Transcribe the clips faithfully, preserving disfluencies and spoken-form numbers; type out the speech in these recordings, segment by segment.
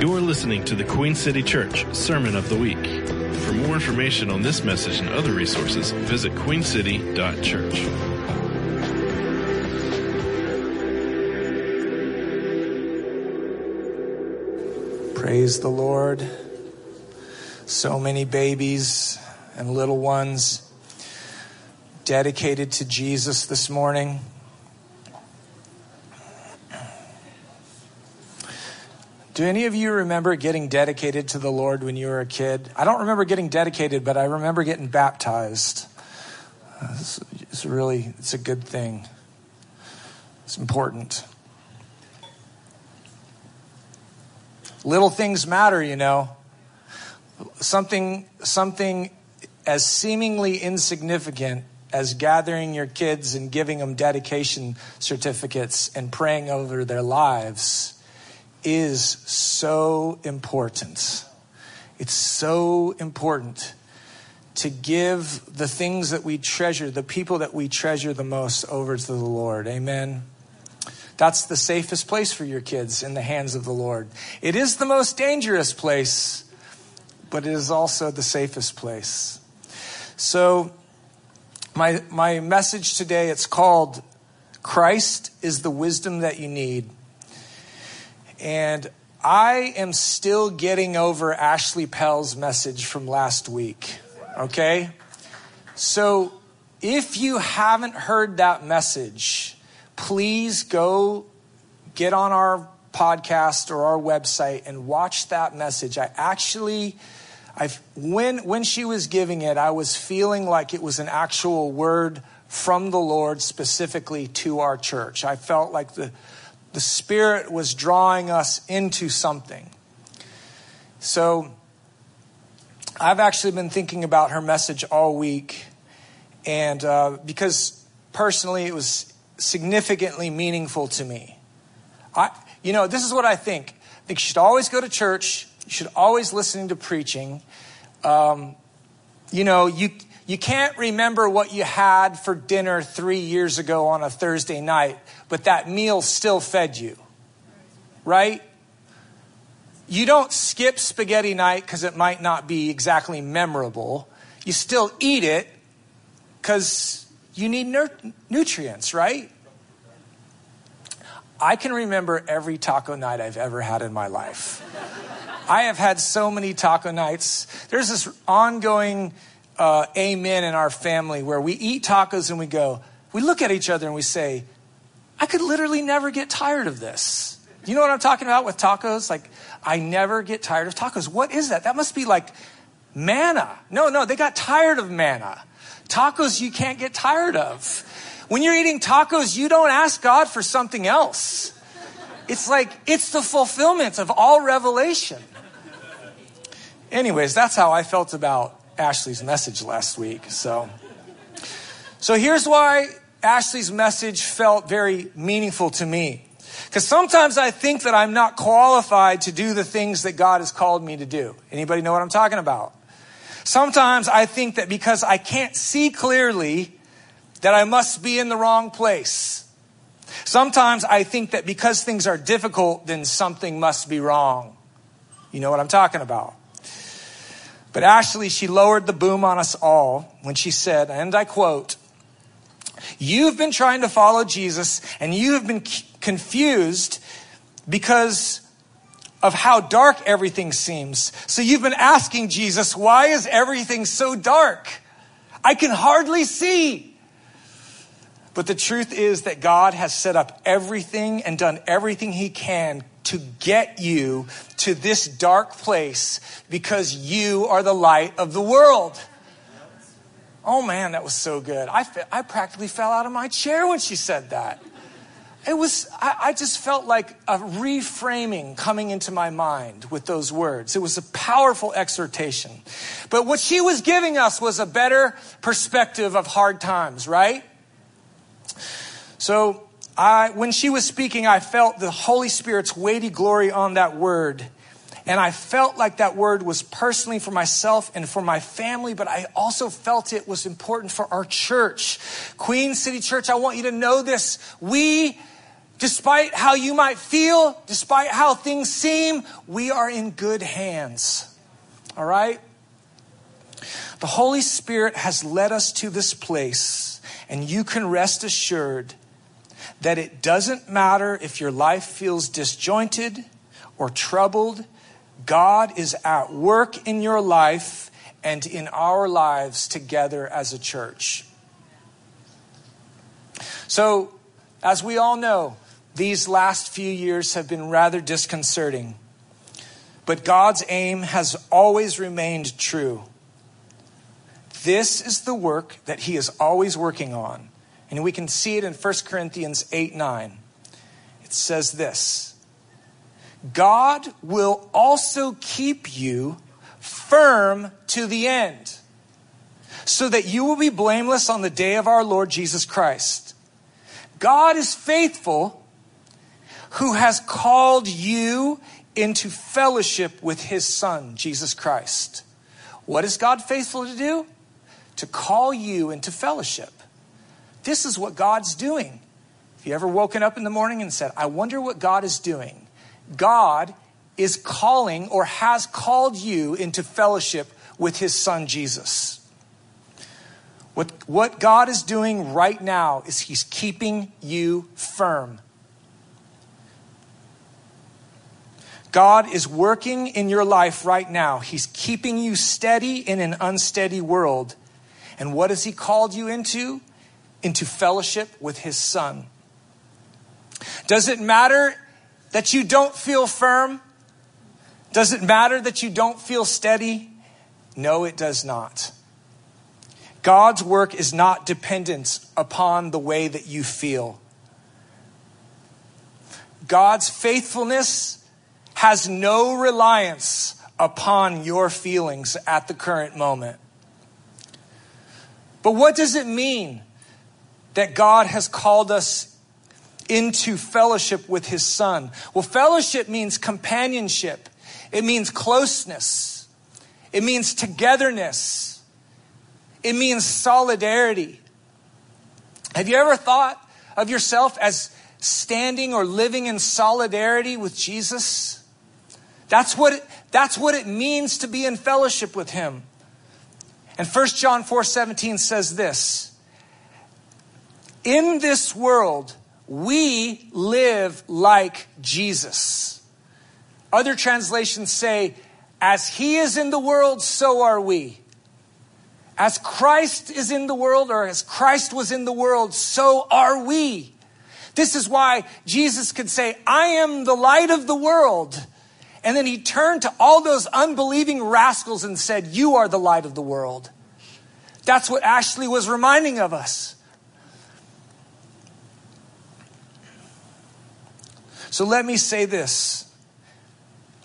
You are listening to the Queen City Church Sermon of the Week. For more information on this message and other resources, visit queen city dot church. Praise the Lord. So many babies and little ones dedicated to Jesus this morning. Do any of you remember getting dedicated to the Lord when you were a kid? I don't remember getting dedicated, but I remember getting baptized. It's, it's really, it's a good thing. It's important. Little things matter, you know. Something, something as seemingly insignificant as gathering your kids and giving them dedication certificates and praying over their lives is so important. It's so important to give the things that we treasure, the people that we treasure the most, over to the Lord. Amen. That's the safest place for your kids, in the hands of the Lord. It is the most dangerous place, but it is also the safest place. So my my message today, it's called Christ is the Wisdom That You Need. And I am still getting over Ashley Pell's message from last week, okay? So if you haven't heard that message, please go get on our podcast or our website and watch that message. I actually, I've when when she was giving it, I was feeling like it was an actual word from the Lord specifically to our church. I felt like the The Spirit was drawing us into something. So I've actually been thinking about her message all week. And uh, because personally, it was significantly meaningful to me. I, you know, this is what I think. I think you should always go to church. You should always listen to preaching. Um, you know, you you can't remember what you had for dinner three years ago on a Thursday night, but that meal still fed you, right? You don't skip spaghetti night because it might not be exactly memorable. You still eat it because you need nu- nutrients, right? I can remember every taco night I've ever had in my life. I have had so many taco nights. There's this ongoing uh, amen in our family where we eat tacos and we go, we look at each other and we say, I could literally never get tired of this. You know what I'm talking about with tacos? Like, I never get tired of tacos. What is that? That must be like manna. No, no, they got tired of manna. Tacos you can't get tired of. When you're eating tacos, you don't ask God for something else. It's like, it's the fulfillment of all revelation. Anyways, that's how I felt about Ashley's message last week. So, so here's why Ashley's message felt very meaningful to me. Because sometimes I think that I'm not qualified to do the things that God has called me to do. Anybody know what I'm talking about? Sometimes I think that because I can't see clearly, that I must be in the wrong place. Sometimes I think that because things are difficult, then something must be wrong. You know what I'm talking about. But Ashley, she lowered the boom on us all when she said, and I quote, "You've been trying to follow Jesus and you have been c- confused because of how dark everything seems. So you've been asking Jesus, why is everything so dark? I can hardly see. But the truth is that God has set up everything and done everything he can to get you to this dark place because you are the light of the world." Oh man, that was so good. I, I practically fell out of my chair when she said that. It was, I, I just felt like a reframing coming into my mind with those words. It was a powerful exhortation. But what she was giving us was a better perspective of hard times, right? So I, when she was speaking, I felt the Holy Spirit's weighty glory on that word. And I felt like that word was personally for myself and for my family, but I also felt it was important for our church. Queen City Church, I want you to know this. We Despite how you might feel, despite how things seem, we are in good hands. All right? The Holy Spirit has led us to this place, and you can rest assured that it doesn't matter if your life feels disjointed or troubled. God is at work in your life and in our lives together as a church. So, as we all know, these last few years have been rather disconcerting, but God's aim has always remained true. This is the work that he is always working on. And we can see it in First Corinthians eight nine. It says this: God will also keep you firm to the end, so that you will be blameless on the day of our Lord Jesus Christ. God is faithful, who has called you into fellowship with his Son, Jesus Christ. What is God faithful to do? To call you into fellowship. This is what God's doing. If you ever woken up in the morning and said, I wonder what God is doing. God is calling or has called you into fellowship with his Son, Jesus. What, what God is doing right now is he's keeping you firm. God is working in your life right now. He's keeping you steady in an unsteady world. And what has he called you into? Into fellowship with his Son. Does it matter that you don't feel firm? Does it matter that you don't feel steady? No, it does not. God's work is not dependent upon the way that you feel. God's faithfulness has no reliance upon your feelings at the current moment. But what does it mean that God has called us into fellowship with his Son? Well, fellowship means companionship. It means closeness. It means togetherness. It means solidarity. Have you ever thought of yourself as standing or living in solidarity with Jesus? That's what it, that's what it means to be in fellowship with him. And First John four seventeen says this: in this world, we live like Jesus. Other translations say, as he is in the world, so are we. As Christ is in the world, or as Christ was in the world, so are we. This is why Jesus could say, I am the light of the world. And then he turned to all those unbelieving rascals and said, you are the light of the world. That's what Ashley was reminding of us. So let me say this.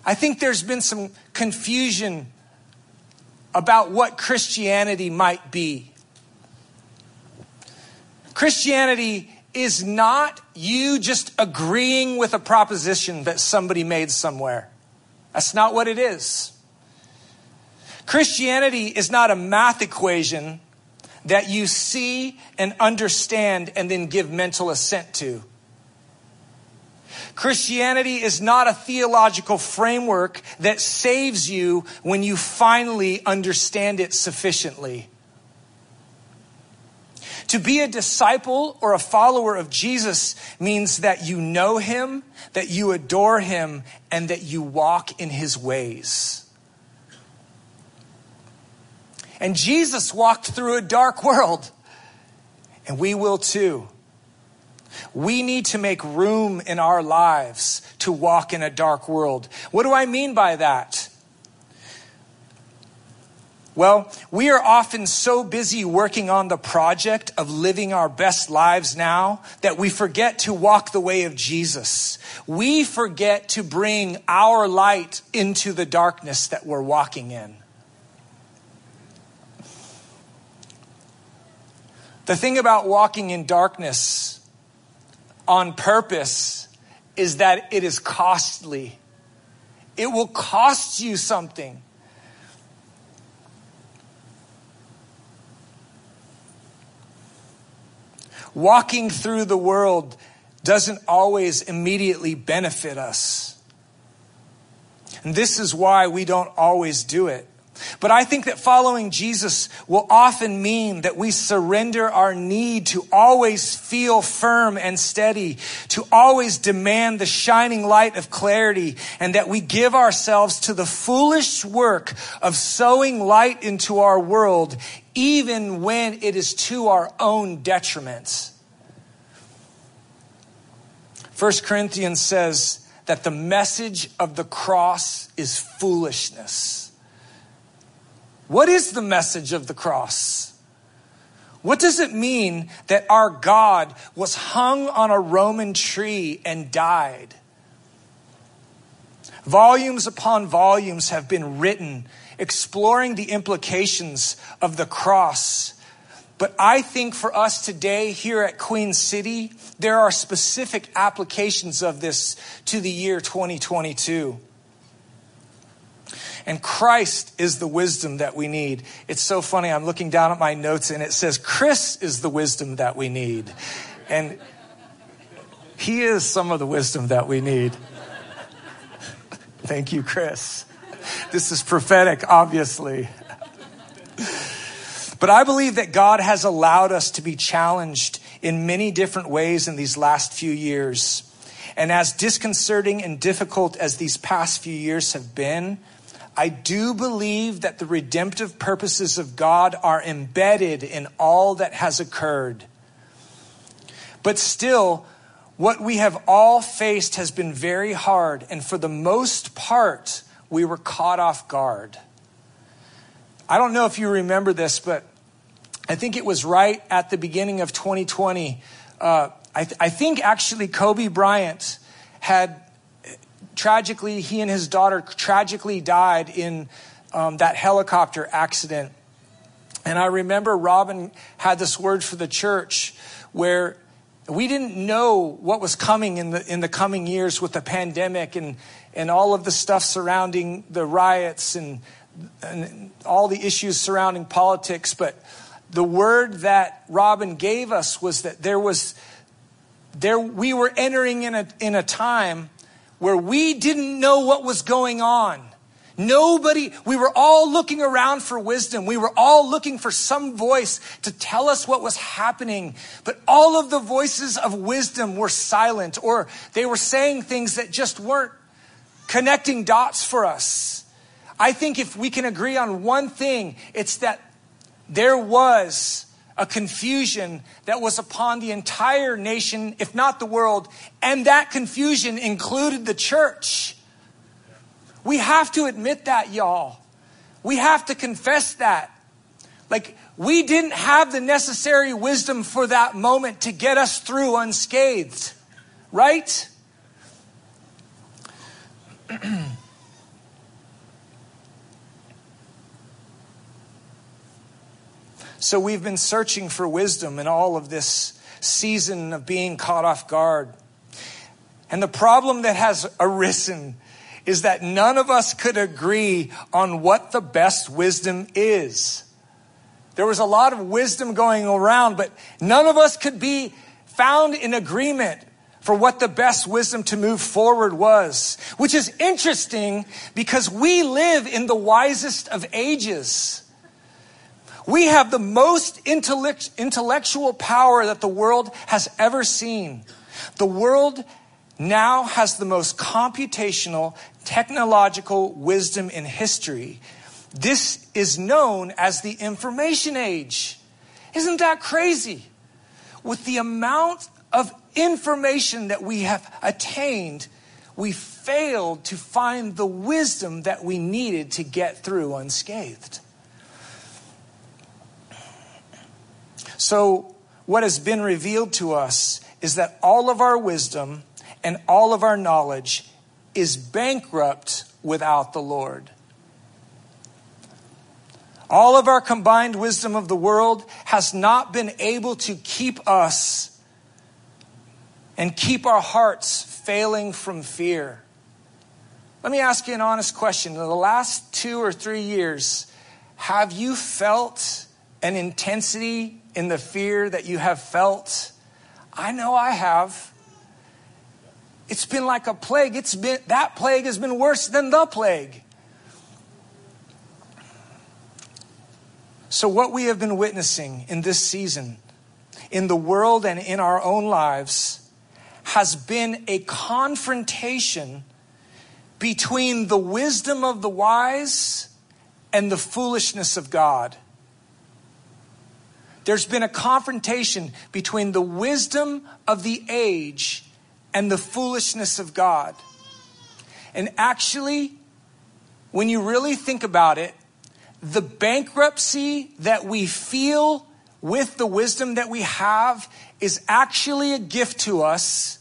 I think there's been some confusion about what Christianity might be. Christianity is not you just agreeing with a proposition that somebody made somewhere. That's not what it is. Christianity is not a math equation that you see and understand and then give mental assent to. Christianity is not a theological framework that saves you when you finally understand it sufficiently. To be a disciple or a follower of Jesus means that you know him, that you adore him, and that you walk in his ways. And Jesus walked through a dark world, and we will too. We need to make room in our lives to walk in a dark world. What do I mean by that? Well, we are often so busy working on the project of living our best lives now that we forget to walk the way of Jesus. We forget to bring our light into the darkness that we're walking in. The thing about walking in darkness on purpose is that it is costly. It will cost you something. Walking through the world doesn't always immediately benefit us. And this is why we don't always do it. But I think that following Jesus will often mean that we surrender our need to always feel firm and steady, to always demand the shining light of clarity, and that we give ourselves to the foolish work of sowing light into our world, even when it is to our own detriment. First Corinthians says that the message of the cross is foolishness. What is the message of the cross? What does it mean that our God was hung on a Roman tree and died? Volumes upon volumes have been written exploring the implications of the cross. But I think for us today here at Queen City, there are specific applications of this to the year twenty twenty-two. And Christ is the wisdom that we need. It's so funny. I'm looking down at my notes and it says, Chris is the wisdom that we need. And he is some of the wisdom that we need. Thank you, Chris. This is prophetic, obviously. But I believe that God has allowed us to be challenged in many different ways in these last few years. And as disconcerting and difficult as these past few years have been, I do believe that the redemptive purposes of God are embedded in all that has occurred. But still, what we have all faced has been very hard, and for the most part, we were caught off guard. I don't know if you remember this, but I think it was right at the beginning of twenty twenty. Uh, I, th- I think actually Kobe Bryant had... Tragically, he and his daughter tragically died in um, that helicopter accident. And I remember Robin had this word for the church where we didn't know what was coming in the in the coming years with the pandemic and, and all of the stuff surrounding the riots and, and all the issues surrounding politics. But the word that Robin gave us was that there was there we were entering in a in a time where we didn't know what was going on. Nobody, we were all looking around for wisdom. We were all looking for some voice to tell us what was happening. But all of the voices of wisdom were silent, or they were saying things that just weren't connecting dots for us. I think if we can agree on one thing, it's that there was a confusion that was upon the entire nation, if not the world, and that confusion included the church. We have to admit that, y'all. We have to confess that. Like, we didn't have the necessary wisdom for that moment to get us through unscathed, right? So we've been searching for wisdom in all of this season of being caught off guard. And the problem that has arisen is that none of us could agree on what the best wisdom is. There was a lot of wisdom going around, but none of us could be found in agreement for what the best wisdom to move forward was, which is interesting because we live in the wisest of ages. We have the most intellect, intellectual power that the world has ever seen. The world now has the most computational, technological wisdom in history. This is known as the information age. Isn't that crazy? With the amount of information that we have attained, we failed to find the wisdom that we needed to get through unscathed. So what has been revealed to us is that all of our wisdom and all of our knowledge is bankrupt without the Lord. All of our combined wisdom of the world has not been able to keep us and keep our hearts failing from fear. Let me ask you an honest question. In the last two or three years, have you felt an intensity in the fear that you have felt? I know I have. It's been like a plague. It's been, that plague has been worse than the plague. So what we have been witnessing in this season, in the world and in our own lives, has been a confrontation between the wisdom of the wise and the foolishness of God. There's been a confrontation between the wisdom of the age and the foolishness of God. And actually, when you really think about it, the bankruptcy that we feel with the wisdom that we have is actually a gift to us,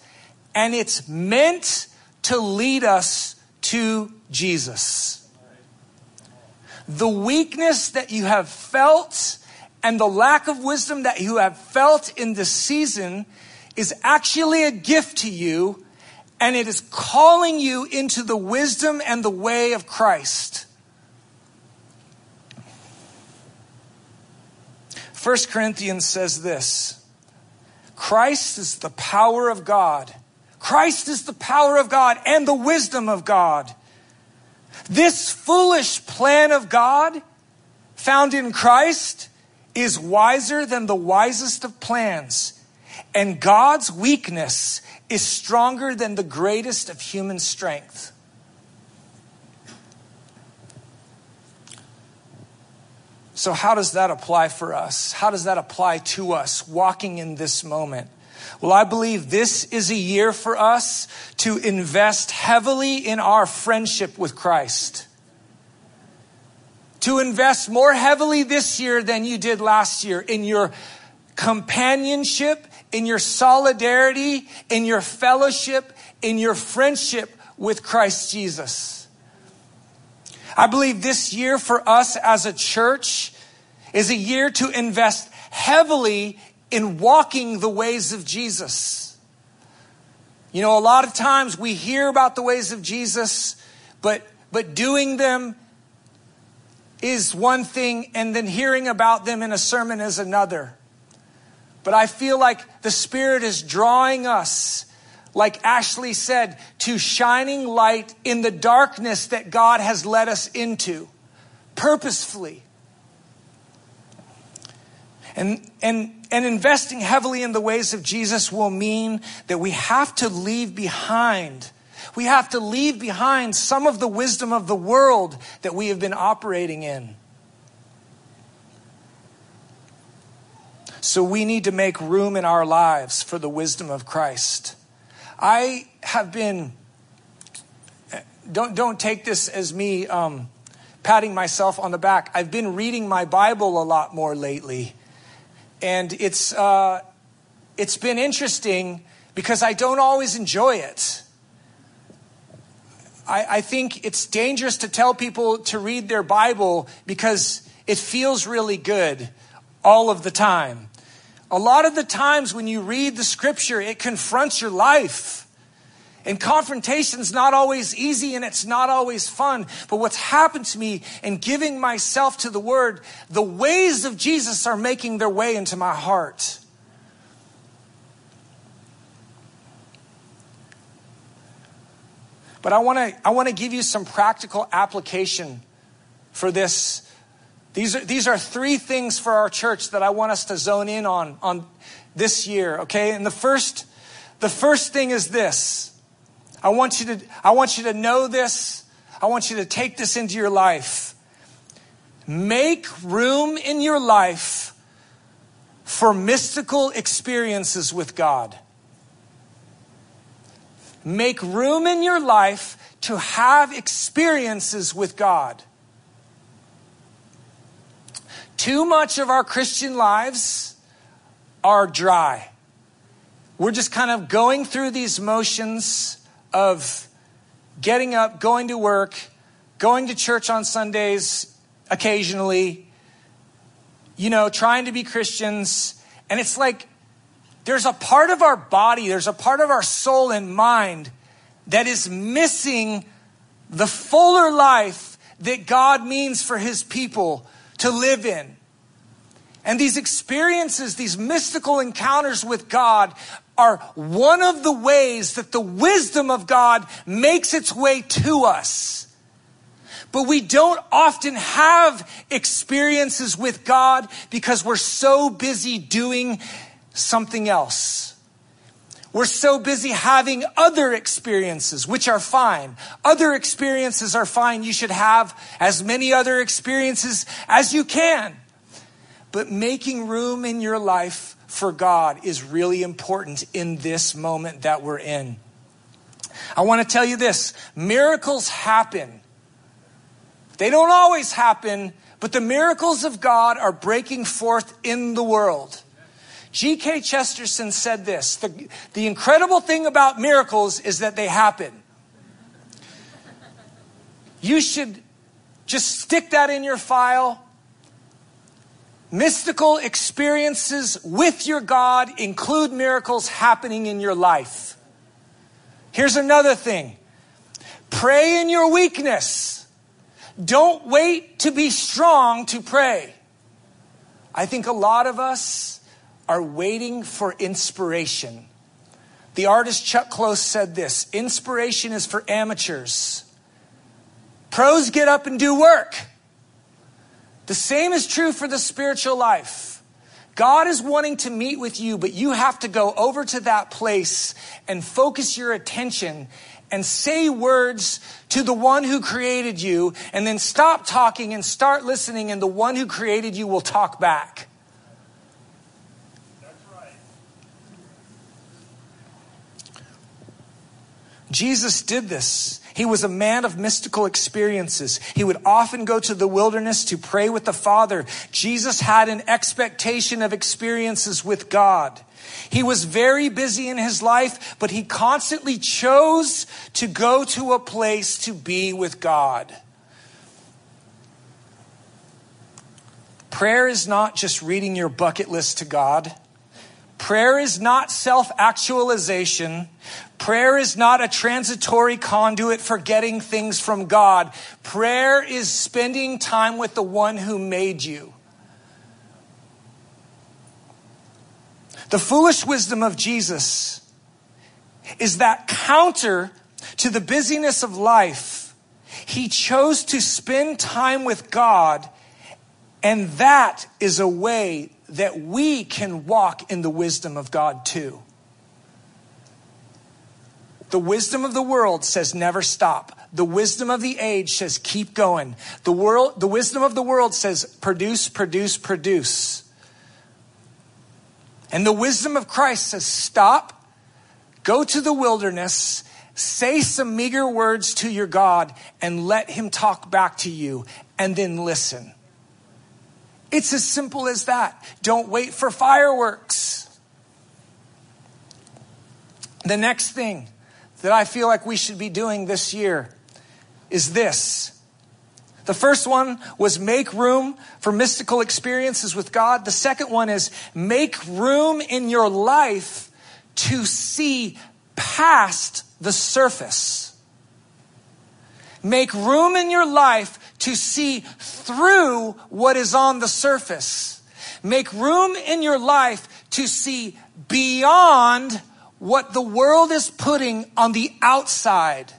and it's meant to lead us to Jesus. The weakness that you have felt and the lack of wisdom that you have felt in this season is actually a gift to you, and it is calling you into the wisdom and the way of Christ. First Corinthians says this: Christ is the power of God. Christ is the power of God and the wisdom of God. This foolish plan of God found in Christ is wiser than the wisest of plans, and God's weakness is stronger than the greatest of human strength. So how does that apply for us? How does that apply to us walking in this moment? Well, I believe this is a year for us to invest heavily in our friendship with Christ. To invest more heavily this year than you did last year in your companionship, in your solidarity, in your fellowship, in your friendship with Christ Jesus. I believe this year for us as a church is a year to invest heavily in walking the ways of Jesus. You know, a lot of times we hear about the ways of Jesus, but but doing them is one thing, and then hearing about them in a sermon is another. But I feel like the Spirit is drawing us, like Ashley said, to shining light in the darkness that God has led us into, purposefully. And and and investing heavily in the ways of Jesus will mean that we have to leave behind We have to leave behind some of the wisdom of the world that we have been operating in. So we need to make room in our lives for the wisdom of Christ. I have been, don't, don't take this as me um, patting myself on the back. I've been reading my Bible a lot more lately. And it's uh, it's been interesting because I don't always enjoy it. I think it's dangerous to tell people to read their Bible because it feels really good all of the time. A lot of the times when you read the scripture, it confronts your life. And confrontation's not always easy and it's not always fun. But what's happened to me in giving myself to the word, the ways of Jesus are making their way into my heart. But I want to I want to give you some practical application for this. These are these are three things for our church that I want us to zone in on on this year, okay? And the first the first thing is this. I want you to I want you to know this. I want you to take this into your life. Make room in your life for mystical experiences with God. Make room in your life to have experiences with God. Too much of our Christian lives are dry. We're just kind of going through these motions of getting up, going to work, going to church on Sundays occasionally, you know, trying to be Christians. And it's like, there's a part of our body, there's a part of our soul and mind that is missing the fuller life that God means for his people to live in. And these experiences, these mystical encounters with God are one of the ways that the wisdom of God makes its way to us. But we don't often have experiences with God because we're so busy doing something else. We're so busy having other experiences, which are fine. Other experiences are fine. You should have as many other experiences as you can. But making room in your life for God is really important in this moment that we're in. I want to tell you this. Miracles happen. They don't always happen, but the miracles of God are breaking forth in the world. G K Chesterton said this, the, the incredible thing about miracles is that they happen. You should just stick that in your file. Mystical experiences with your God include miracles happening in your life. Here's another thing. Pray in your weakness. Don't wait to be strong to pray. I think a lot of us are waiting for inspiration. The artist Chuck Close said this, inspiration is for amateurs. Pros get up and do work. The same is true for the spiritual life. God is wanting to meet with you, but you have to go over to that place and focus your attention and say words to the one who created you, and then stop talking and start listening, and the one who created you will talk back. That's right. Jesus did this. He was a man of mystical experiences. He would often go to the wilderness to pray with the Father. Jesus had an expectation of experiences with God. He was very busy in his life, but he constantly chose to go to a place to be with God. Prayer is not just reading your bucket list to God. Prayer is not self-actualization. Prayer is not a transitory conduit for getting things from God. Prayer is spending time with the one who made you. The foolish wisdom of Jesus is that counter to the busyness of life, he chose to spend time with God, and that is a way that we can walk in the wisdom of God too. The wisdom of the world says never stop. The wisdom of the age says keep going. The world, the wisdom of the world says produce, produce, produce. And the wisdom of Christ says stop, go to the wilderness, say some meager words to your God, and let him talk back to you, and then listen. It's as simple as that. Don't wait for fireworks. The next thing that I feel like we should be doing this year is this. The first one was make room for mystical experiences with God. The second one is make room in your life to see past the surface. Make room in your life to see through what is on the surface. Make room in your life to see beyond what the world is putting on the outside.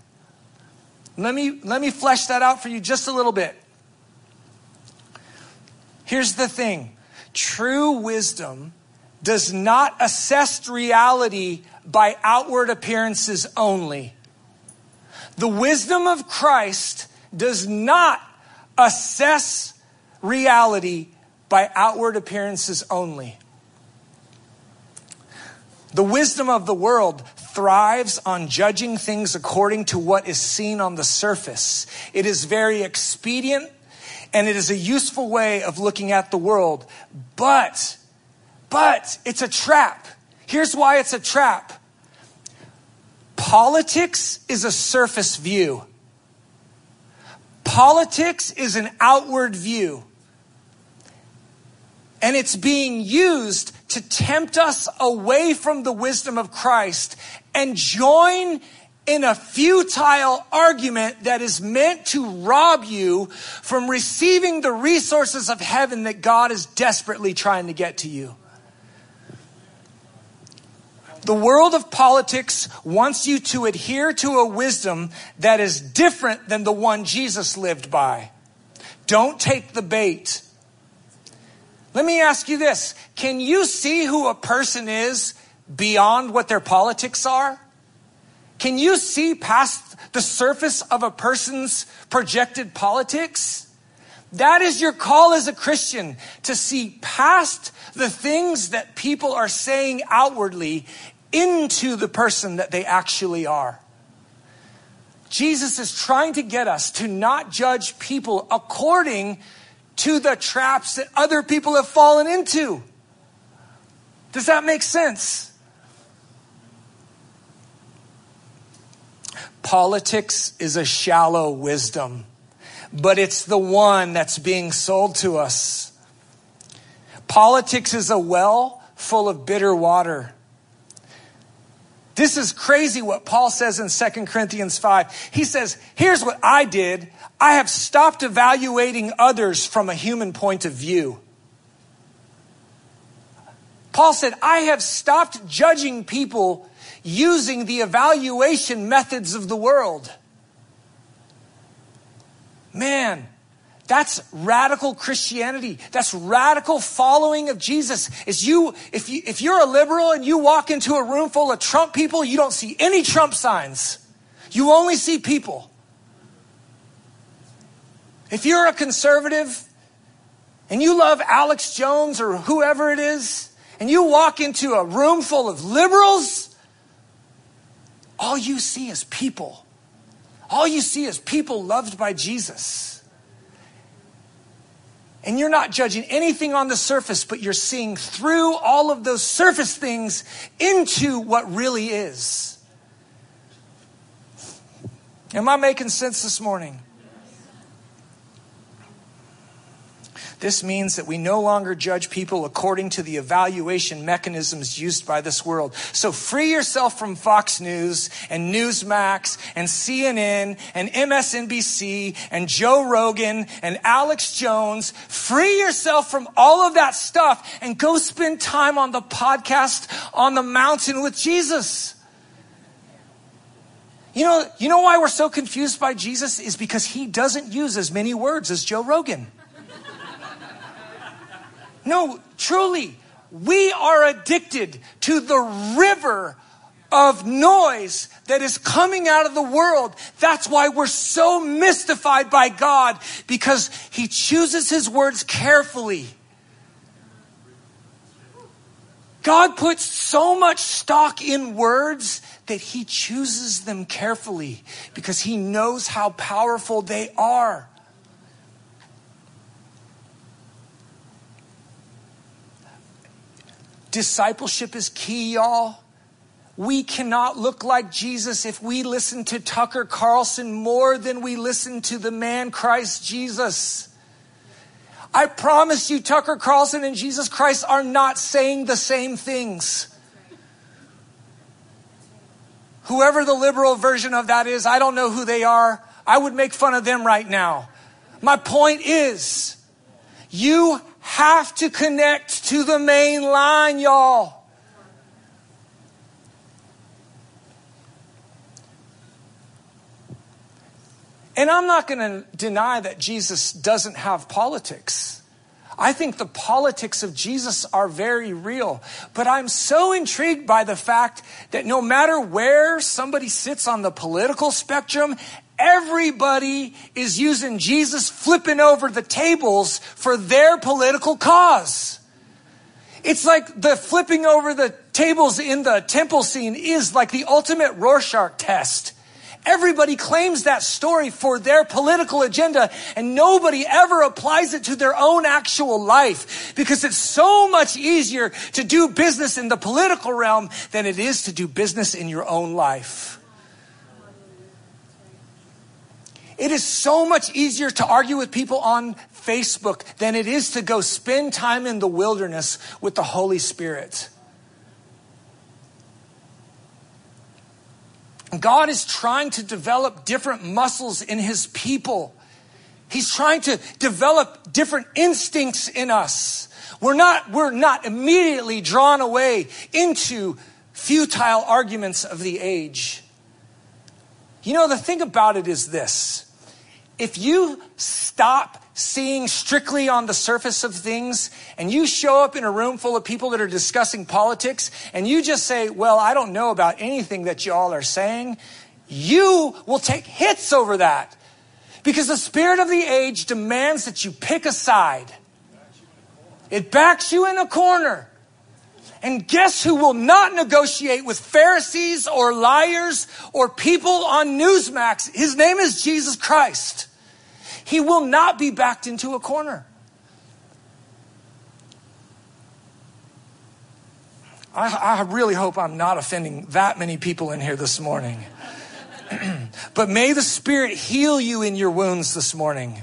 Let me, let me flesh that out for you just a little bit. Here's the thing. True wisdom does not assess reality by outward appearances only. The wisdom of Christ does not assess reality by outward appearances only. The wisdom of the world thrives on judging things according to what is seen on the surface. It is very expedient, and it is a useful way of looking at the world. But, but it's a trap. Here's why it's a trap. Politics is a surface view. Politics is an outward view. And it's being used to tempt us away from the wisdom of Christ and join in a futile argument that is meant to rob you from receiving the resources of heaven that God is desperately trying to get to you. The world of politics wants you to adhere to a wisdom that is different than the one Jesus lived by. Don't take the bait. Let me ask you this. Can you see who a person is beyond what their politics are? Can you see past the surface of a person's projected politics? That is your call as a Christian, to see past the things that people are saying outwardly into the person that they actually are. Jesus is trying to get us to not judge people according to the traps that other people have fallen into. Does that make sense? Politics is a shallow wisdom, but it's the one that's being sold to us. Politics is a well full of bitter water. This is crazy what Paul says in Second Corinthians five. He says, here's what I did. I have stopped evaluating others from a human point of view. Paul said, I have stopped judging people using the evaluation methods of the world. Man, that's radical Christianity. That's radical following of Jesus. Is you, if you, if you're a liberal and you walk into a room full of Trump people, you don't see any Trump signs. You only see people. If you're a conservative and you love Alex Jones or whoever it is, and you walk into a room full of liberals, all you see is people. All you see is people loved by Jesus. And you're not judging anything on the surface, but you're seeing through all of those surface things into what really is. Am I making sense this morning? This means that we no longer judge people according to the evaluation mechanisms used by this world. So free yourself from Fox News and Newsmax and C N N and M S N B C and Joe Rogan and Alex Jones. Free yourself from all of that stuff and go spend time on the podcast on the mountain with Jesus. You know, you know why we're so confused by Jesus is because he doesn't use as many words as Joe Rogan. No, truly, we are addicted to the river of noise that is coming out of the world. That's why we're so mystified by God, because he chooses his words carefully. God puts so much stock in words that he chooses them carefully because he knows how powerful they are. Discipleship is key, y'all. We cannot look like Jesus if we listen to Tucker Carlson more than we listen to the man Christ Jesus. I promise you, Tucker Carlson and Jesus Christ are not saying the same things. Whoever the liberal version of that is, I don't know who they are. I would make fun of them right now. My point is, you have to connect to the main line, y'all. And I'm not going to deny that Jesus doesn't have politics. I think the politics of Jesus are very real. But I'm so intrigued by the fact that no matter where somebody sits on the political spectrum, everybody is using Jesus flipping over the tables for their political cause. It's like the flipping over the tables in the temple scene is like the ultimate Rorschach test. Everybody claims that story for their political agenda, and nobody ever applies it to their own actual life, because it's so much easier to do business in the political realm than it is to do business in your own life. It is so much easier to argue with people on Facebook than it is to go spend time in the wilderness with the Holy Spirit. God is trying to develop different muscles in his people. He's trying to develop different instincts in us. We're not, we're not immediately drawn away into futile arguments of the age. You know, the thing about it is this. If you stop seeing strictly on the surface of things and you show up in a room full of people that are discussing politics and you just say, well, I don't know about anything that you all are saying, you will take hits over that because the spirit of the age demands that you pick a side. It backs you in a corner. And guess who will not negotiate with Pharisees or liars or people on Newsmax? His name is Jesus Christ. He will not be backed into a corner. I, I really hope I'm not offending that many people in here this morning. But may the Spirit heal you in your wounds this morning.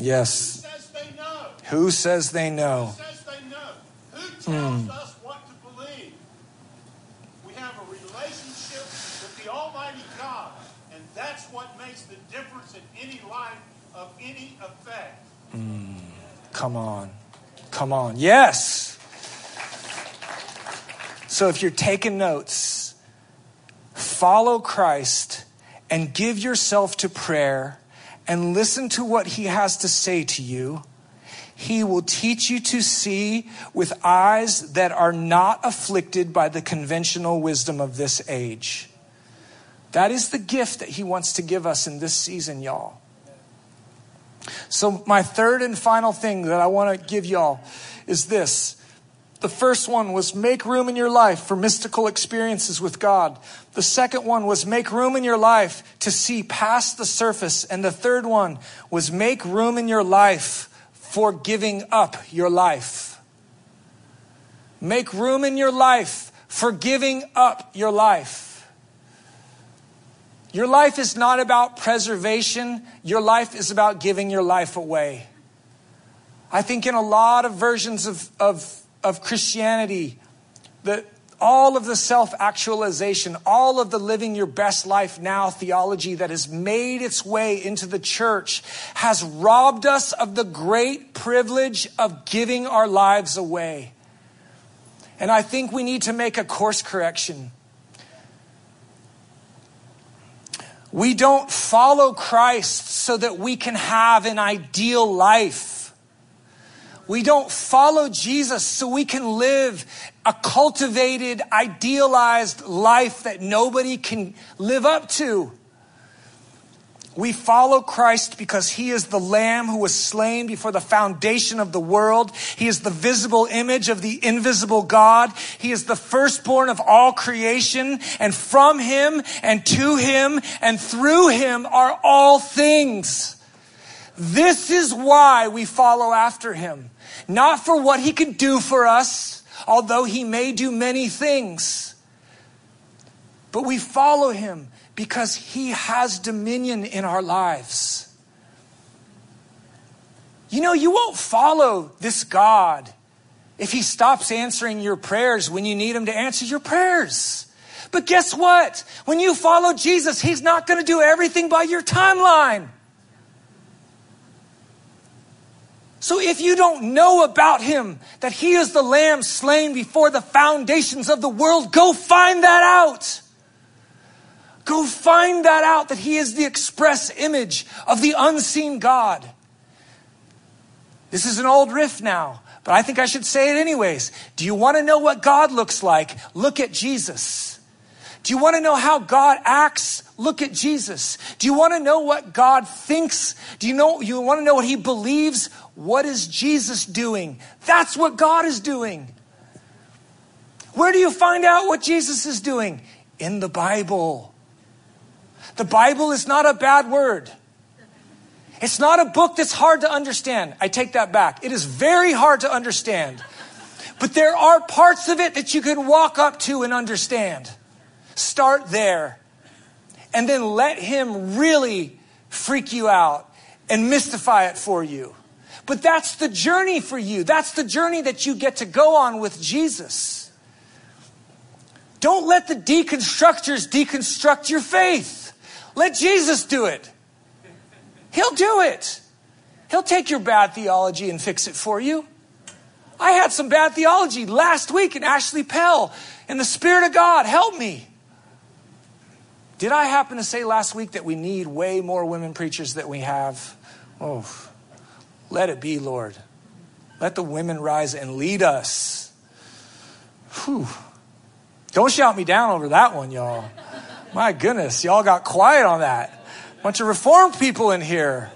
Yes. Who says they know? Who says they know? Who says they know? Who tells mm. us what to believe? We have a relationship with the Almighty God, and that's what makes the difference in any life of any effect. Mm. Come on. Come on. Yes. So if you're taking notes, follow Christ and give yourself to prayer. And listen to what he has to say to you. He will teach you to see with eyes that are not afflicted by the conventional wisdom of this age. That is the gift that he wants to give us in this season, y'all. So my third and final thing that I want to give y'all is this. The first one was make room in your life for mystical experiences with God. The second one was make room in your life to see past the surface. And the third one was make room in your life for giving up your life. Make room in your life for giving up your life. Your life is not about preservation. Your life is about giving your life away. I think in a lot of versions of, of of Christianity, that all of the self-actualization, all of the living your best life now theology that has made its way into the church has robbed us of the great privilege of giving our lives away. And I think we need to make a course correction. We don't follow Christ so that we can have an ideal life. We don't follow Jesus so we can live a cultivated, idealized life that nobody can live up to. We follow Christ because he is the Lamb who was slain before the foundation of the world. He is the visible image of the invisible God. He is the firstborn of all creation. And from him and to him and through him are all things. This is why we follow after him. Not for what he can do for us, although he may do many things. But we follow him because he has dominion in our lives. You know, you won't follow this God if he stops answering your prayers when you need him to answer your prayers. But guess what? When you follow Jesus, he's not going to do everything by your timeline. So if you don't know about him, that he is the Lamb slain before the foundations of the world, go find that out. Go find that out, that he is the express image of the unseen God. This is an old riff now, but I think I should say it anyways. Do you want to know what God looks like? Look at Jesus. Do you want to know how God acts? Look at Jesus. Do you want to know what God thinks? Do you know, you want to know what he believes? What is Jesus doing? That's what God is doing. Where do you find out what Jesus is doing? In the Bible. The Bible is not a bad word. It's not a book that's hard to understand. I take that back. It is very hard to understand. But there are parts of it that you can walk up to and understand. Start there. And then let him really freak you out and mystify it for you. But that's the journey for you. That's the journey that you get to go on with Jesus. Don't let the deconstructors deconstruct your faith. Let Jesus do it. He'll do it. He'll take your bad theology and fix it for you. I had some bad theology last week in Ashley Pell, and the Spirit of God helped me. Did I happen to say last week that we need way more women preachers than we have? Oh, let it be, Lord. Let the women rise and lead us. Whew. Don't shout me down over that one, y'all. My goodness, y'all got quiet on that. Bunch of reformed people in here.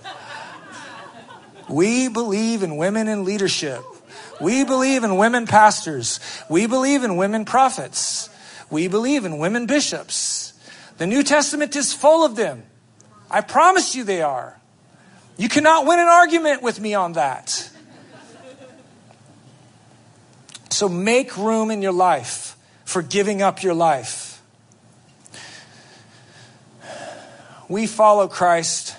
We believe in women in leadership. We believe in women pastors. We believe in women prophets. We believe in women bishops. The New Testament is full of them. I promise you they are. You cannot win an argument with me on that. So make room in your life for giving up your life. We follow Christ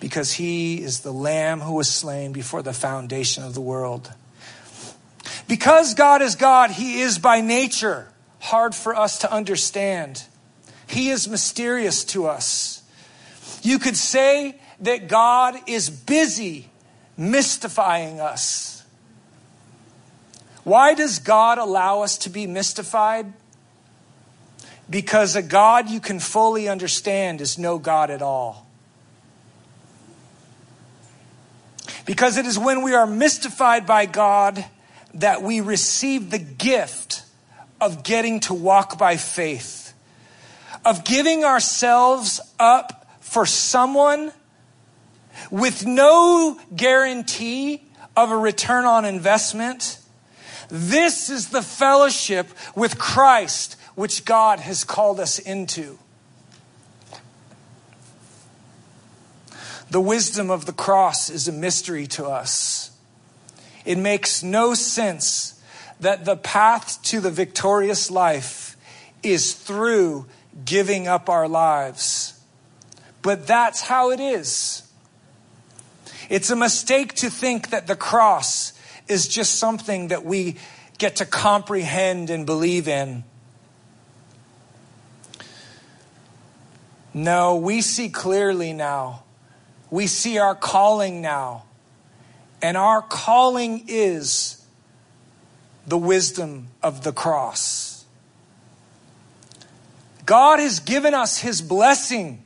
because he is the Lamb who was slain before the foundation of the world. Because God is God, he is by nature hard for us to understand. He is mysterious to us. You could say that God is busy mystifying us. Why does God allow us to be mystified? Because a God you can fully understand is no God at all. Because it is when we are mystified by God that we receive the gift of getting to walk by faith, of giving ourselves up for someone with no guarantee of a return on investment. This is the fellowship with Christ, which God has called us into. The wisdom of the cross is a mystery to us. It makes no sense that the path to the victorious life is through giving up our lives. But that's how it is. It's a mistake to think that the cross is just something that we get to comprehend and believe in. No, we see clearly now. We see our calling now. And our calling is the wisdom of the cross. God has given us his blessing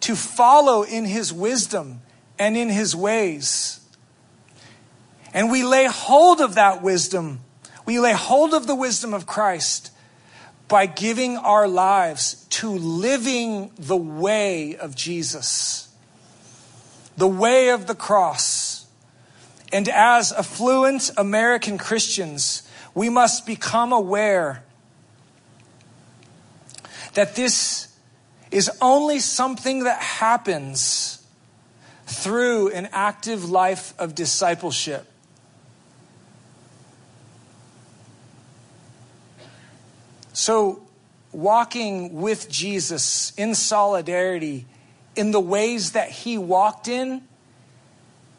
to follow in his wisdom and in his ways. And we lay hold of that wisdom. We lay hold of the wisdom of Christ by giving our lives to living the way of Jesus, the way of the cross. And as affluent American Christians, we must become aware that this is only something that happens through an active life of discipleship. So walking with Jesus in solidarity in the ways that he walked in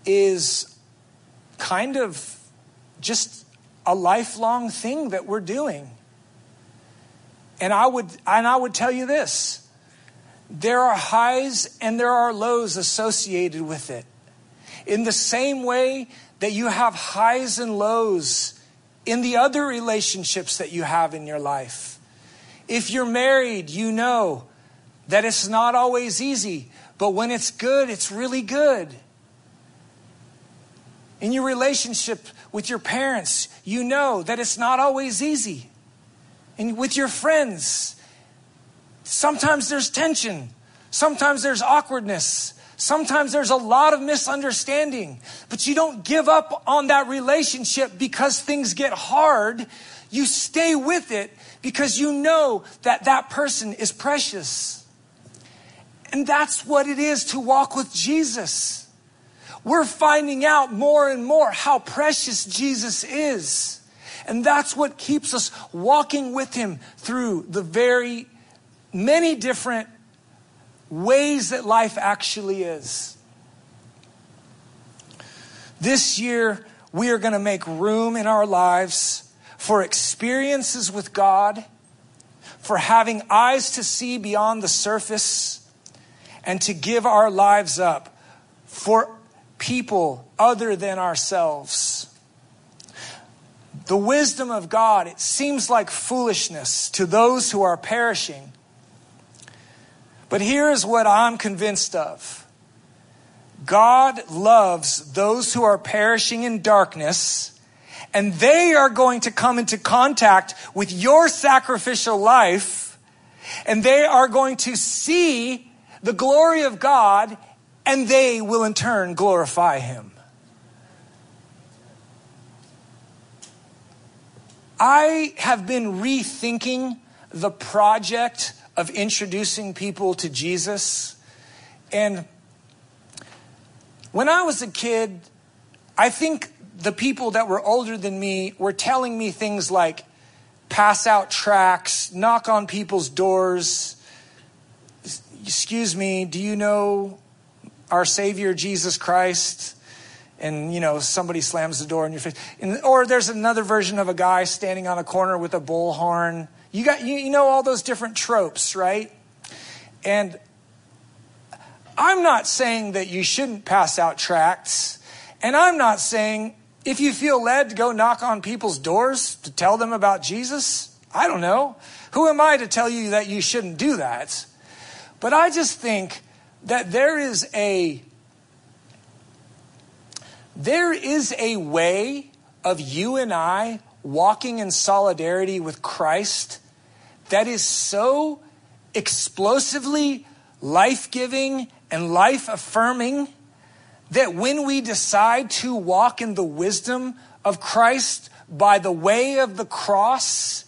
is kind of just a lifelong thing that we're doing. And I would and I would tell you this, there are highs and there are lows associated with it. In the same way that you have highs and lows in the other relationships that you have in your life. If you're married, you know that it's not always easy, but when it's good, it's really good. In your relationship with your parents, you know that it's not always easy. And with your friends, sometimes there's tension. Sometimes there's awkwardness. Sometimes there's a lot of misunderstanding, but you don't give up on that relationship because things get hard. You stay with it because you know that that person is precious. And that's what it is to walk with Jesus. We're finding out more and more how precious Jesus is. And that's what keeps us walking with him through the very many different ways that life actually is. This year, we are going to make room in our lives for experiences with God, for having eyes to see beyond the surface, and to give our lives up for people other than ourselves. The wisdom of God, it seems like foolishness to those who are perishing. But here is what I'm convinced of. God loves those who are perishing in darkness, and they are going to come into contact with your sacrificial life, and they are going to see the glory of God, and they will in turn glorify him. I have been rethinking the project of introducing people to Jesus. And when I was a kid, I think the people that were older than me were telling me things like pass out tracts, knock on people's doors. Excuse me, do you know our Savior Jesus Christ? And, you know, somebody slams the door in your face. And, or there's another version of a guy standing on a corner with a bullhorn. You got, you, you know all those different tropes, right? And I'm not saying that you shouldn't pass out tracts. And I'm not saying if you feel led to go knock on people's doors to tell them about Jesus, I don't know. Who am I to tell you that you shouldn't do that? But I just think that there is a... There is a way of you and I walking in solidarity with Christ that is so explosively life-giving and life-affirming that when we decide to walk in the wisdom of Christ by the way of the cross,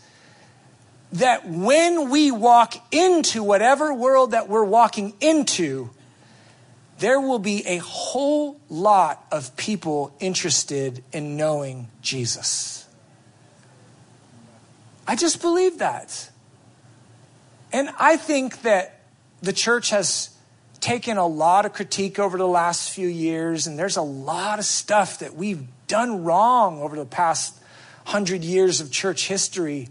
that when we walk into whatever world that we're walking into, there will be a whole lot of people interested in knowing Jesus. I just believe that. And I think that the church has taken a lot of critique over the last few years, and there's a lot of stuff that we've done wrong over the past hundred years of church history.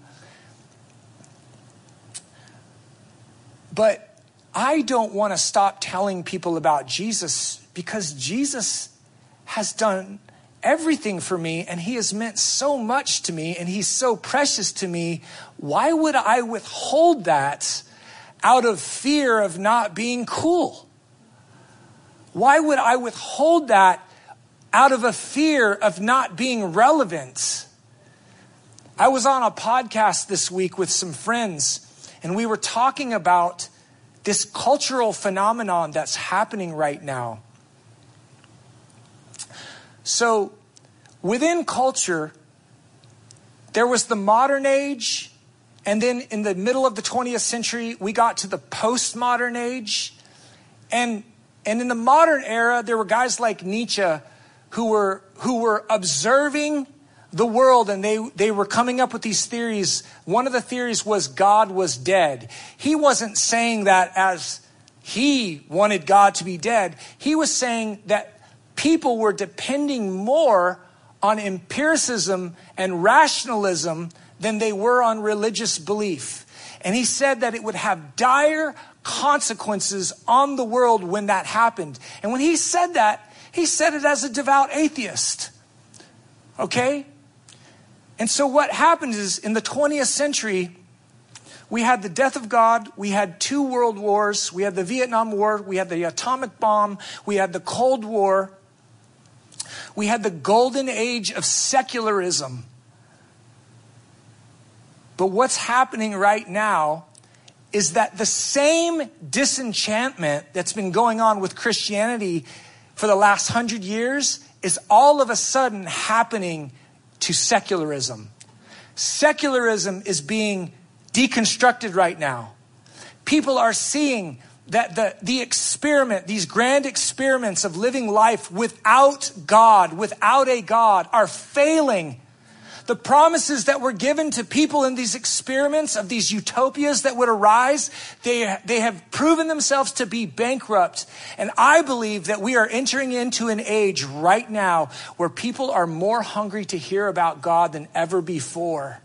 But I don't want to stop telling people about Jesus because Jesus has done everything for me and he has meant so much to me and he's so precious to me. Why would I withhold that out of fear of not being cool? Why would I withhold that out of a fear of not being relevant? I was on a podcast this week with some friends and we were talking about this cultural phenomenon that's happening right now. So within culture, there was the modern age. And then in the middle of the twentieth century, we got to the postmodern age. And, and in the modern era, there were guys like Nietzsche who were, who were observing the world, and they, they were coming up with these theories. One of the theories was God was dead. He wasn't saying that as he wanted God to be dead. He was saying that people were depending more on empiricism and rationalism than they were on religious belief. And he said that it would have dire consequences on the world when that happened. And when he said that, he said it as a devout atheist. Okay? And so what happened is in the twentieth century, we had the death of God. We had two world wars. We had the Vietnam War. We had the atomic bomb. We had the Cold War. We had the golden age of secularism. But what's happening right now is that the same disenchantment that's been going on with Christianity for the last hundred years is all of a sudden happening to secularism. Secularism is being deconstructed right now. People are seeing that the, the experiment, these grand experiments of living life without God, without a God, are failing. The promises that were given to people in these experiments of these utopias that would arise, they, they have proven themselves to be bankrupt. And I believe that we are entering into an age right now where people are more hungry to hear about God than ever before.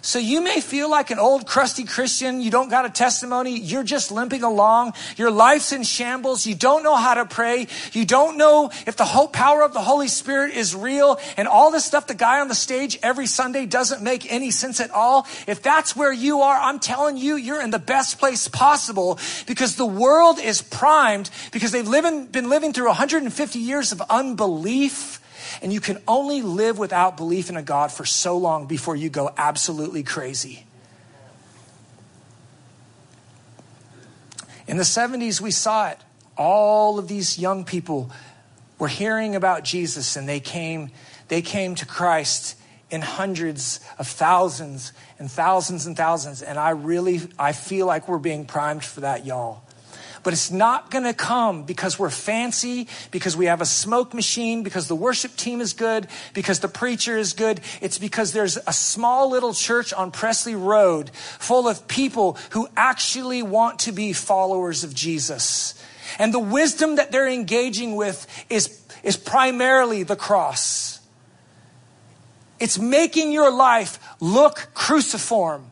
So you may feel like an old crusty Christian. You don't got a testimony. You're just limping along. Your life's in shambles. You don't know how to pray. You don't know if the whole power of the Holy Spirit is real. And all this stuff the guy on the stage every Sunday doesn't make any sense at all. If that's where you are, I'm telling you, you're in the best place possible, because the world is primed, because they've living, been living through one hundred fifty years of unbelief. And you can only live without belief in a God for so long before you go absolutely crazy. In the seventies, we saw it. All of these young people were hearing about Jesus, and they came, they came to Christ in hundreds of thousands and thousands and thousands. And I really, I feel like we're being primed for that, y'all. But it's not going to come because we're fancy, because we have a smoke machine, because the worship team is good, because the preacher is good. It's because there's a small little church on Presley Road full of people who actually want to be followers of Jesus. And the wisdom that they're engaging with is, is primarily the cross. It's making your life look cruciform.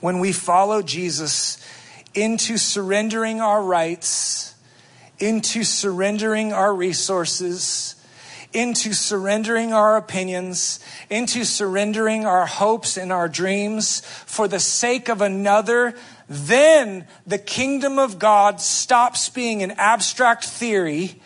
When we follow Jesus into surrendering our rights, into surrendering our resources, into surrendering our opinions, into surrendering our hopes and our dreams for the sake of another, then the kingdom of God stops being an abstract theory.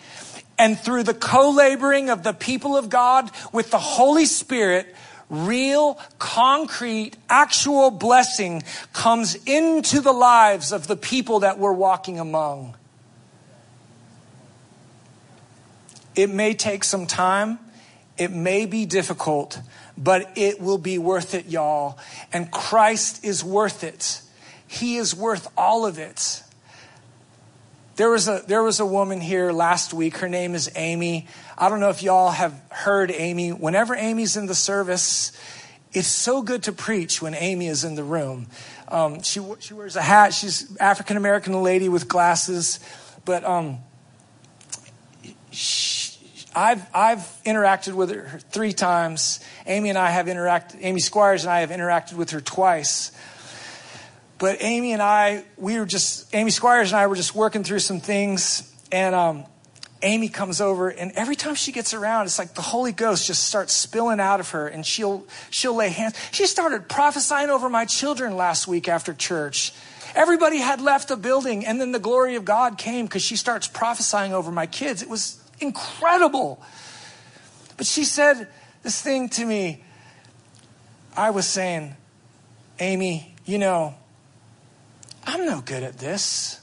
And through the co-laboring of the people of God with the Holy Spirit, real, concrete, actual blessing comes into the lives of the people that we're walking among. It may take some time. It may be difficult, but it will be worth it, y'all. And Christ is worth it. He is worth all of it. There was a, there was a woman here last week. Her name is Amy. I don't know if y'all have heard Amy. Whenever Amy's in the service, it's so good to preach when Amy is in the room. Um, she she wears a hat. She's African-American lady with glasses. But um, she, I've I've interacted with her three times. Amy and I have interacted. Amy Squires and I have interacted with her twice. But Amy and I, we were just Amy Squires and I were just working through some things, and um, Amy comes over, and every time she gets around, it's like the Holy Ghost just starts spilling out of her, and she'll she'll lay hands. She started prophesying over my children last week after church. Everybody had left the building, and then the glory of God came because she starts prophesying over my kids. It was incredible. But she said this thing to me. I was saying, Amy, you know, I'm no good at this.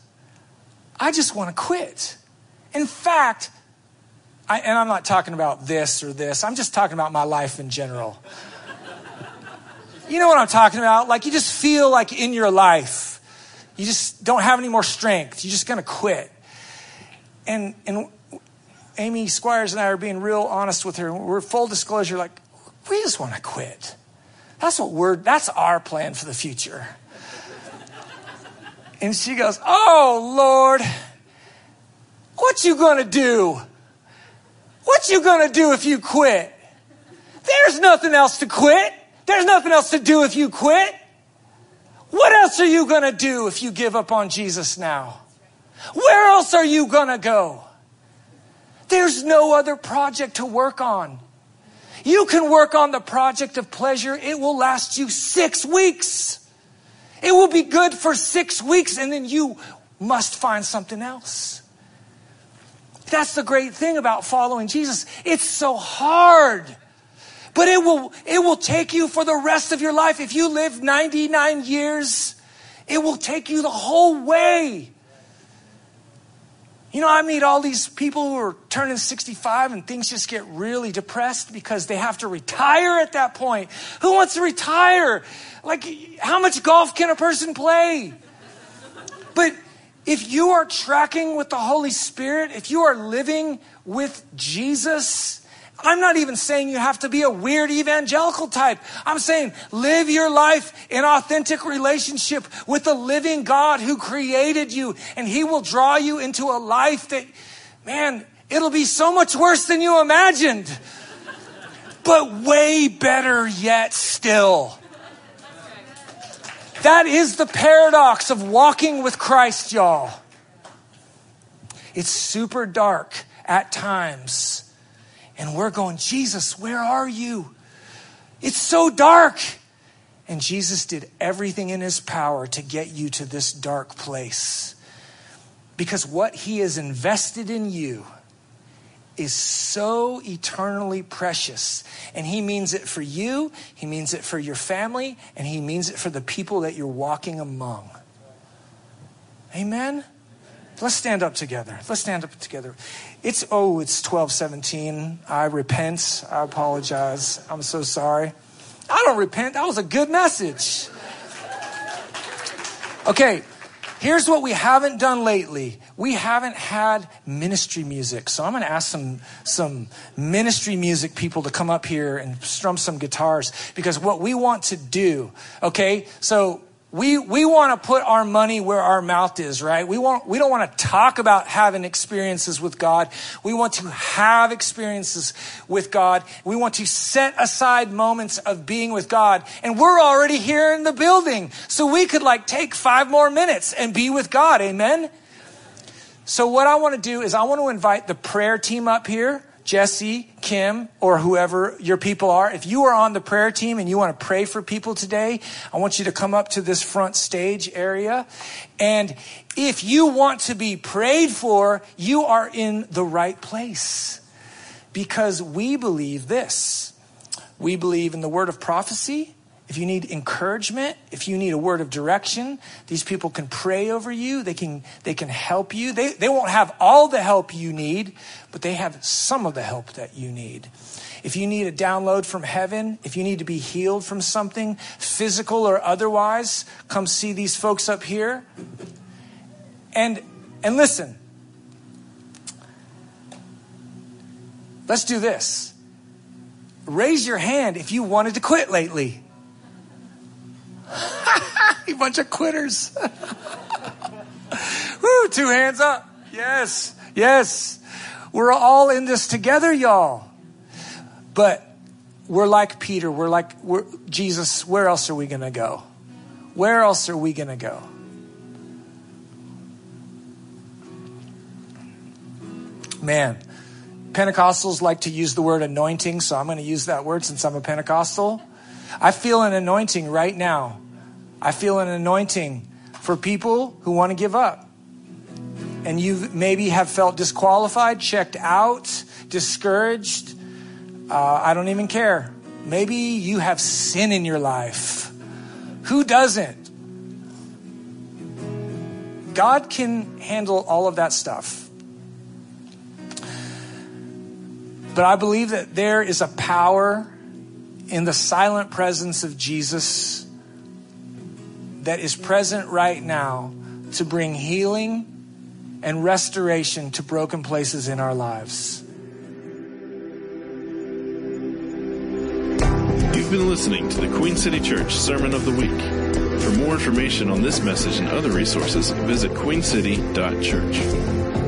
I just want to quit. In fact, I, and I'm not talking about this or this. I'm just talking about my life in general. You know what I'm talking about? Like, you just feel like in your life, you just don't have any more strength. You're just going to quit. And and Amy Squires and I are being real honest with her. We're full disclosure, like, we just want to quit. That's what we're, that's our plan for the future. And she goes, oh, Lord, what you going to do? What you going to do if you quit? There's nothing else to quit. There's nothing else to do if you quit. What else are you going to do if you give up on Jesus now? Where else are you going to go? There's no other project to work on. You can work on the project of pleasure. It will last you six weeks. It will be good for six weeks, and then you must find something else. That's the great thing about following Jesus. It's so hard, but it will, it will take you for the rest of your life. If you live ninety-nine years, it will take you the whole way. You know, I meet all these people who are turning sixty-five and things just get really depressed because they have to retire at that point. Who wants to retire? Like, how much golf can a person play? But if you are tracking with the Holy Spirit, if you are living with Jesus, I'm not even saying you have to be a weird evangelical type. I'm saying live your life in authentic relationship with the living God who created you, and he will draw you into a life that, man, It'll be so much worse than you imagined, but way better yet still. That is the paradox of walking with Christ, y'all. It's super dark at times, and we're going, Jesus, where are you? It's so dark. And Jesus did everything in his power to get you to this dark place, because what he has invested in you is so eternally precious. And he means it for you, he means it for your family, and he means it for the people that you're walking among. Amen? Let's stand up together. Let's stand up together. It's, oh, it's twelve seventeen. I repent. I apologize. I'm so sorry. I don't repent. That was a good message. Okay, here's what we haven't done lately. We haven't had ministry music. So I'm going to ask some, some ministry music people to come up here and strum some guitars, because what we want to do, okay, so we, we want to put our money where our mouth is, right? We want, we don't want to talk about having experiences with God. We want to have experiences with God. We want to set aside moments of being with God. And we're already here in the building. So we could like take five more minutes and be with God. Amen. So what I want to do is I want to invite the prayer team up here. Jesse, Kim, or whoever your people are. If you are on the prayer team and you want to pray for people today, I want you to come up to this front stage area. And if you want to be prayed for, you are in the right place, because we believe this. We believe in the word of prophecy. If you need encouragement, if you need a word of direction, these people can pray over you. They can, they can help you. They, they won't have all the help you need, but they have some of the help that you need. If you need a download from heaven, if you need to be healed from something physical or otherwise, come see these folks up here. And, and listen, let's do this. Raise your hand if you wanted to quit lately. You bunch of quitters. Woo, two hands up. Yes, yes. We're all in this together, y'all. But we're like Peter. We're like, we're, Jesus, where else are we going to go? Where else are we going to go? Man, Pentecostals like to use the word anointing, so I'm going to use that word since I'm a Pentecostal. I feel an anointing right now. I feel an anointing for people who want to give up. And you maybe have felt disqualified, checked out, discouraged. Uh, I don't even care. Maybe you have sin in your life. Who doesn't? God can handle all of that stuff. But I believe that there is a power in the silent presence of Jesus that is present right now to bring healing and restoration to broken places in our lives. You've been listening to the Queen City Church Sermon of the Week. For more information on this message and other resources, visit queen city dot church.